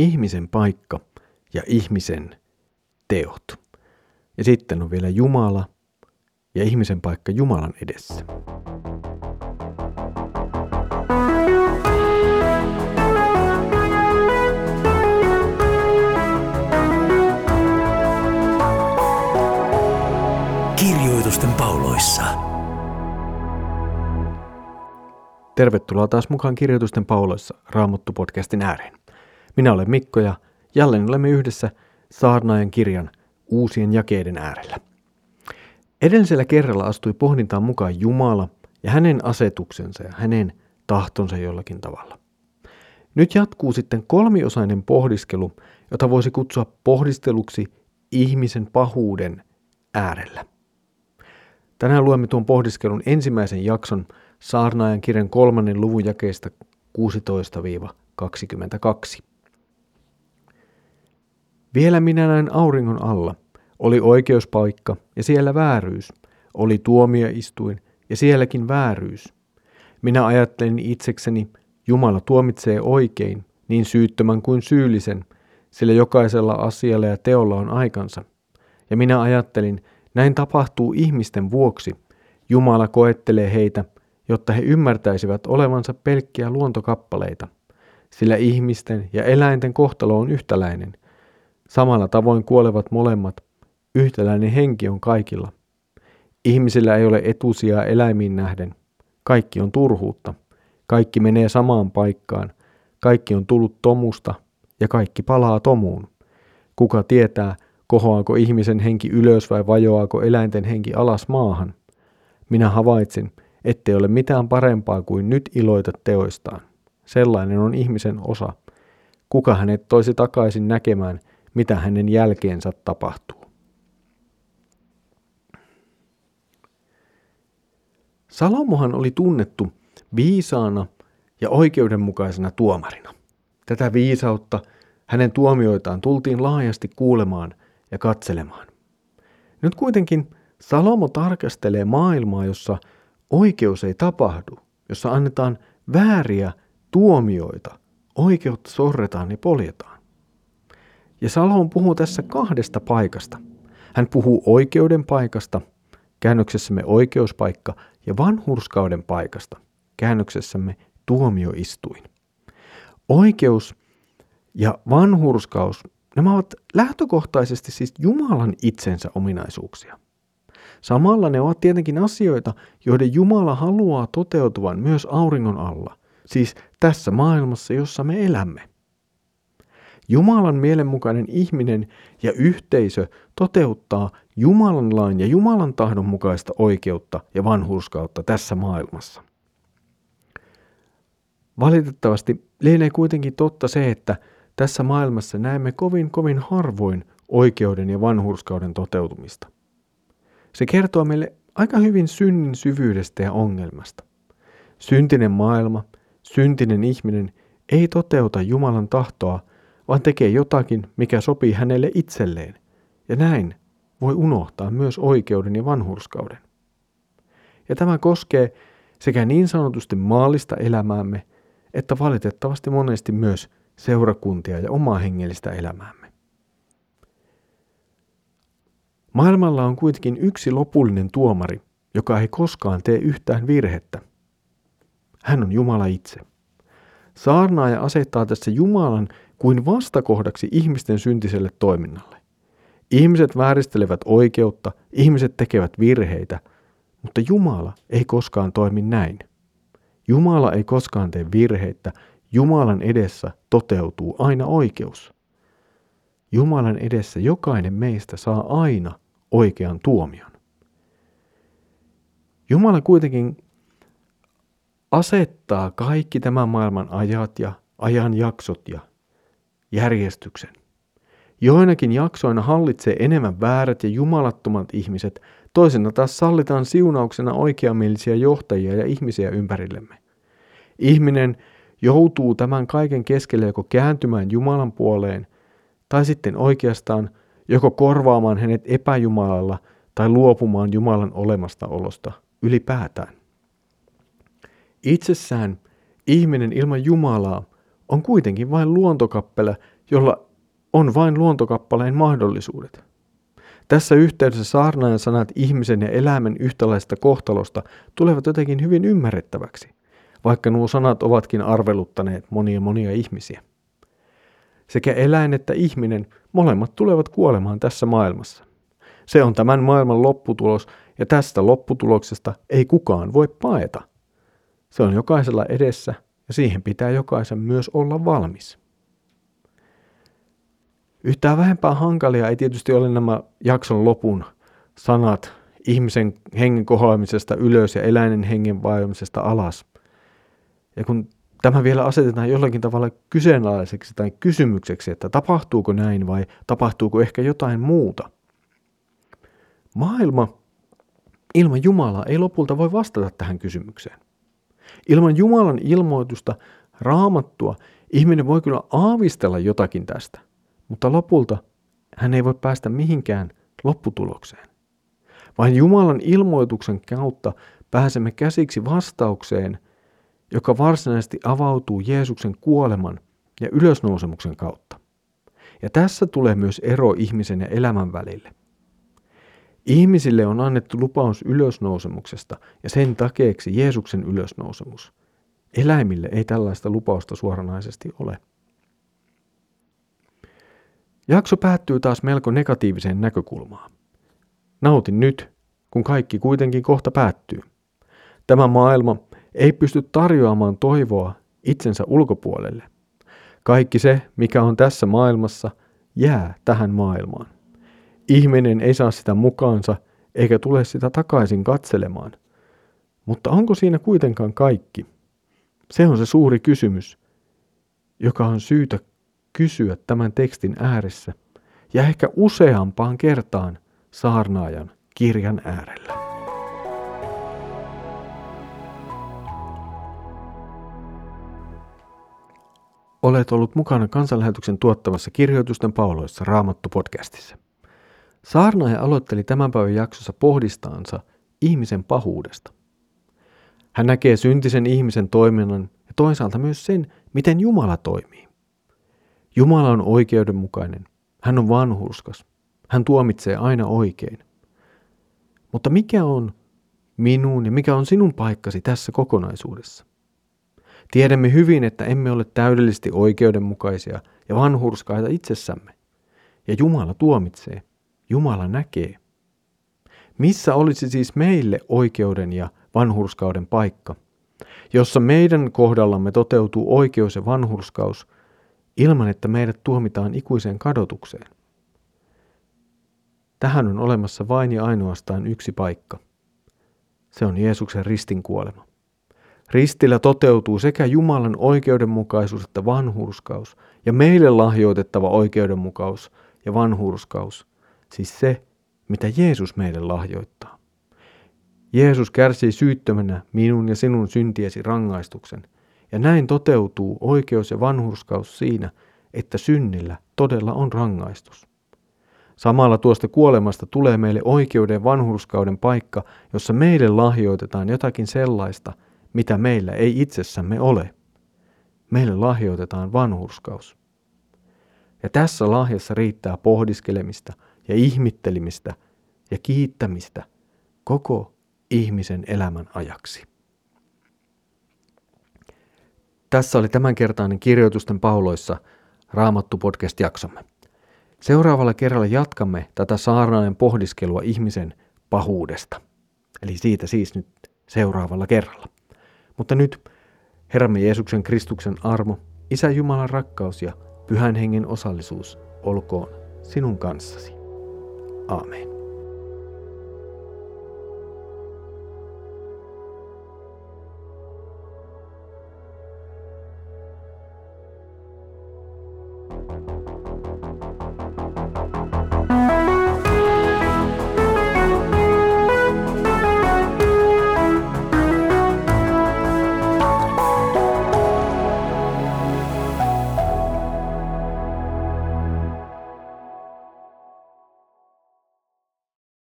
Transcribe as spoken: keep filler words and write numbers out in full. ihmisen paikka ja ihmisen teot. Ja sitten on vielä Jumala ja ihmisen paikka Jumalan edessä. Kirjoitusten pauloissa. Tervetuloa taas mukaan Kirjoitusten pauloissa Raamattu-podcastin ääreen. Minä olen Mikko ja jälleen olemme yhdessä Saarnaajan kirjan uusien jakeiden äärellä. Edellisellä kerralla astui pohdintaan mukaan Jumala ja hänen asetuksensa ja hänen tahtonsa jollakin tavalla. Nyt jatkuu sitten kolmiosainen pohdiskelu, jota voisi kutsua pohdisteluksi ihmisen pahuuden äärellä. Tänään luemme tuon pohdiskelun ensimmäisen jakson Saarnaajan kirjan kolmannen luvun jakeista kuusitoista kaksikymmentäkaksi. Vielä minä näin auringon alla. Oli oikeuspaikka ja siellä vääryys. Oli tuomioistuin ja sielläkin vääryys. Minä ajattelin itsekseni, Jumala tuomitsee oikein, niin syyttömän kuin syyllisen, sillä jokaisella asialla ja teolla on aikansa. Ja minä ajattelin, näin tapahtuu ihmisten vuoksi. Jumala koettelee heitä, jotta he ymmärtäisivät olevansa pelkkiä luontokappaleita, sillä ihmisten ja eläinten kohtalo on yhtäläinen. Samalla tavoin kuolevat molemmat, yhtäläinen henki on kaikilla. Ihmisillä ei ole etusijaa eläimiin nähden, kaikki on turhuutta, kaikki menee samaan paikkaan, kaikki on tullut tomusta ja kaikki palaa tomuun. Kuka tietää, kohoaako ihmisen henki ylös vai vajoaako eläinten henki alas maahan? Minä havaitsin, ettei ole mitään parempaa kuin nyt iloita teoistaan. Sellainen on ihmisen osa. Kuka hänet toisi takaisin näkemään, mitä hänen jälkeensä tapahtuu? Salomohan oli tunnettu viisaana ja oikeudenmukaisena tuomarina. Tätä viisautta hänen tuomioitaan tultiin laajasti kuulemaan ja katselemaan. Nyt kuitenkin Salomo tarkastelee maailmaa, jossa oikeus ei tapahdu, jossa annetaan vääriä tuomioita, oikeutta sorretaan ja poljetaan. Ja Salomo puhuu tässä kahdesta paikasta. Hän puhuu oikeuden paikasta, käännöksessämme oikeuspaikka, ja vanhurskauden paikasta, käännöksessämme tuomioistuin. Oikeus ja vanhurskaus, nämä ovat lähtökohtaisesti siis Jumalan itsensä ominaisuuksia. Samalla ne ovat tietenkin asioita, joiden Jumala haluaa toteutuvan myös auringon alla, siis tässä maailmassa, jossa me elämme. Jumalan mielenmukainen ihminen ja yhteisö toteuttaa Jumalan lain ja Jumalan tahdon mukaista oikeutta ja vanhurskautta tässä maailmassa. Valitettavasti lienee kuitenkin totta se, että tässä maailmassa näemme kovin kovin harvoin oikeuden ja vanhurskauden toteutumista. Se kertoo meille aika hyvin synnin syvyydestä ja ongelmasta. Syntinen maailma, syntinen ihminen ei toteuta Jumalan tahtoa, vaan tekee jotakin, mikä sopii hänelle itselleen, ja näin voi unohtaa myös oikeuden ja vanhurskauden. Ja tämä koskee sekä niin sanotusti maallista elämäämme, että valitettavasti monesti myös seurakuntia ja omaa hengellistä elämäämme. Maailmalla on kuitenkin yksi lopullinen tuomari, joka ei koskaan tee yhtään virhettä. Hän on Jumala itse. Saarnaaja asettaa tässä Jumalan kuin vastakohdaksi ihmisten syntiselle toiminnalle. Ihmiset vääristelevät oikeutta, ihmiset tekevät virheitä, mutta Jumala ei koskaan toimi näin. Jumala ei koskaan tee virheitä, Jumalan edessä toteutuu aina oikeus. Jumalan edessä jokainen meistä saa aina oikean tuomion. Jumala kuitenkin asettaa kaikki tämän maailman ajat ja ajanjaksot ja järjestyksen. Joinakin jaksoina hallitsee enemmän väärät ja jumalattomat ihmiset, toisena taas sallitaan siunauksena oikeamielisiä johtajia ja ihmisiä ympärillemme. Ihminen joutuu tämän kaiken keskelle joko kääntymään Jumalan puoleen, tai sitten oikeastaan joko korvaamaan hänet epäjumalalla tai luopumaan Jumalan olemastaolosta ylipäätään. Itsessään ihminen ilman Jumalaa on kuitenkin vain luontokappale, jolla on vain luontokappaleen mahdollisuudet. Tässä yhteydessä saarnaajan sanat ihmisen ja eläimen yhtäläisestä kohtalosta tulevat jotenkin hyvin ymmärrettäväksi, vaikka nuo sanat ovatkin arveluttaneet monia monia ihmisiä. Sekä eläin että ihminen, molemmat tulevat kuolemaan tässä maailmassa. Se on tämän maailman lopputulos, ja tästä lopputuloksesta ei kukaan voi paeta. Se on jokaisella edessä, ja siihen pitää jokaisen myös olla valmis. Yhtään vähempää hankalia ei tietysti ole nämä jakson lopun sanat ihmisen hengen kohoamisesta ylös ja eläinen hengen vajoamisesta alas. Ja kun tämä vielä asetetaan jollakin tavalla kyseenalaiseksi tai kysymykseksi, että tapahtuuko näin vai tapahtuuko ehkä jotain muuta. Maailma ilman Jumalaa ei lopulta voi vastata tähän kysymykseen. Ilman Jumalan ilmoitusta, Raamattua, ihminen voi kyllä aavistella jotakin tästä, mutta lopulta hän ei voi päästä mihinkään lopputulokseen. Vain Jumalan ilmoituksen kautta pääsemme käsiksi vastaukseen, joka varsinaisesti avautuu Jeesuksen kuoleman ja ylösnousemuksen kautta. Ja tässä tulee myös ero ihmisen ja elämän välille. Ihmisille on annettu lupaus ylösnousemuksesta ja sen takeeksi Jeesuksen ylösnousemus. Eläimille ei tällaista lupausta suoranaisesti ole. Jakso päättyy taas melko negatiiviseen näkökulmaan. Nautin nyt, kun kaikki kuitenkin kohta päättyy. Tämä maailma ei pysty tarjoamaan toivoa itsensä ulkopuolelle. Kaikki se, mikä on tässä maailmassa, jää tähän maailmaan. Ihminen ei saa sitä mukaansa eikä tule sitä takaisin katselemaan. Mutta onko siinä kuitenkaan kaikki? Se on se suuri kysymys, joka on syytä kysyä tämän tekstin ääressä ja ehkä useampaan kertaan saarnaajan kirjan äärellä. Olet ollut mukana Kansanlähetyksen tuottavassa Kirjoitusten pauloissa Raamattu-podcastissa. Saarnaaja aloitteli tämän päivän jaksossa pohdistaansa ihmisen pahuudesta. Hän näkee syntisen ihmisen toiminnan ja toisaalta myös sen, miten Jumala toimii. Jumala on oikeudenmukainen. Hän on vanhurskas. Hän tuomitsee aina oikein. Mutta mikä on minun ja mikä on sinun paikkasi tässä kokonaisuudessa? Tiedämme hyvin, että emme ole täydellisesti oikeudenmukaisia ja vanhurskaita itsessämme. Ja Jumala tuomitsee. Jumala näkee. Missä olisi siis meille oikeuden ja vanhurskauden paikka, jossa meidän kohdallamme toteutuu oikeus ja vanhurskaus ilman, että meidät tuomitaan ikuiseen kadotukseen? Tähän on olemassa vain ja ainoastaan yksi paikka. Se on Jeesuksen ristin kuolema. Ristillä toteutuu sekä Jumalan oikeudenmukaisuus että vanhurskaus ja meille lahjoitettava oikeudenmukaus ja vanhurskaus. Siis se, mitä Jeesus meille lahjoittaa. Jeesus kärsii syyttömänä minun ja sinun syntiesi rangaistuksen, ja näin toteutuu oikeus ja vanhurskaus siinä, että synnillä todella on rangaistus. Samalla tuosta kuolemasta tulee meille oikeuden ja vanhurskauden paikka, jossa meille lahjoitetaan jotakin sellaista, mitä meillä ei itsessämme ole. Meille lahjoitetaan vanhurskaus. Ja tässä lahjassa riittää pohdiskelemista ja ihmittelimistä ja kiittämistä koko ihmisen elämän ajaksi. Tässä oli tämänkertainen Kirjoitusten pauloissa Raamattu-podcast-jaksomme. Seuraavalla kerralla jatkamme tätä saarnaajan pohdiskelua ihmisen pahuudesta. Eli siitä siis nyt seuraavalla kerralla. Mutta nyt Herramme Jeesuksen Kristuksen armo, Isä Jumalan rakkaus ja Pyhän Hengen osallisuus olkoon sinun kanssasi. Amen.